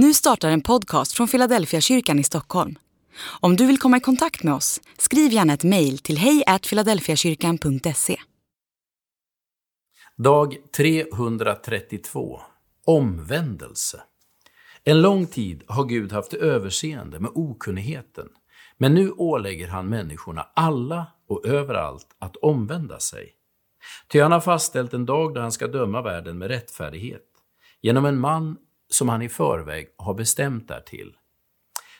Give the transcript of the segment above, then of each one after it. Nu startar en podcast från Filadelfiakyrkan i Stockholm. Om du vill komma i kontakt med oss, skriv gärna ett mejl till hej@filadelfiakyrkan.se. Dag 332. Omvändelse. En lång tid har Gud haft överseende med okunnigheten, men nu ålägger han människorna alla och överallt att omvända sig. Ty han har fastställt en dag då han ska döma världen med rättfärdighet, genom en man som han i förväg har bestämt därtill.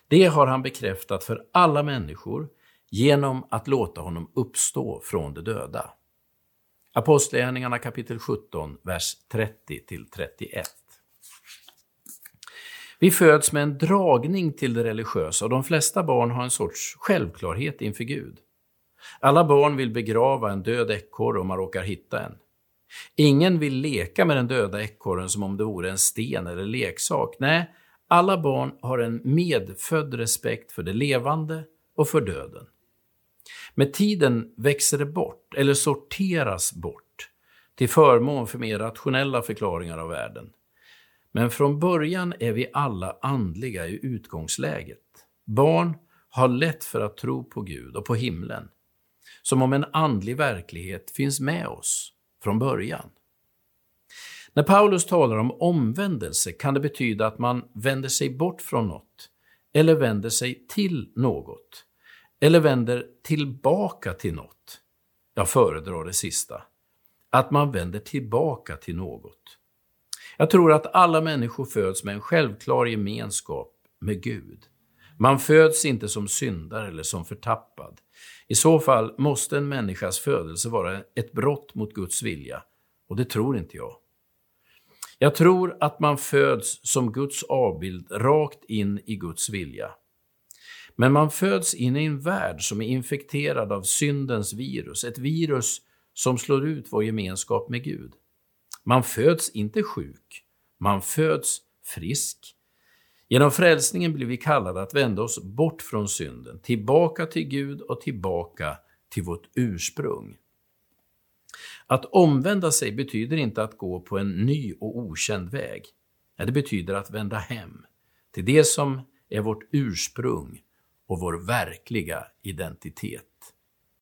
Det har han bekräftat för alla människor genom att låta honom uppstå från de döda. Apostlagärningarna kapitel 17, vers 30-31. Vi föds med en dragning till det religiösa, och de flesta barn har en sorts självklarhet inför Gud. Alla barn vill begrava en död ekorre om man råkar hitta en. Ingen vill leka med den döda ekorren som om det vore en sten eller leksak. Nej, alla barn har en medfödd respekt för det levande och för döden. Med tiden växer det bort eller sorteras bort till förmån för mer rationella förklaringar av världen. Men från början är vi alla andliga i utgångsläget. Barn har lätt för att tro på Gud och på himlen, som om en andlig verklighet finns med oss från början. När Paulus talar om omvändelse kan det betyda att man vänder sig bort från något, eller vänder sig till något, eller vänder tillbaka till något. Jag föredrar det sista. Att man vänder tillbaka till något. Jag tror att alla människor föds med en självklar gemenskap med Gud. Man föds inte som syndare eller som förtappad. I så fall måste en människas födelse vara ett brott mot Guds vilja, och det tror inte jag. Jag tror att man föds som Guds avbild rakt in i Guds vilja. Men man föds in i en värld som är infekterad av syndens virus, ett virus som slår ut vår gemenskap med Gud. Man föds inte sjuk, man föds frisk. Genom frälsningen blir vi kallade att vända oss bort från synden, tillbaka till Gud och tillbaka till vårt ursprung. Att omvända sig betyder inte att gå på en ny och okänd väg. Det betyder att vända hem till det som är vårt ursprung och vår verkliga identitet.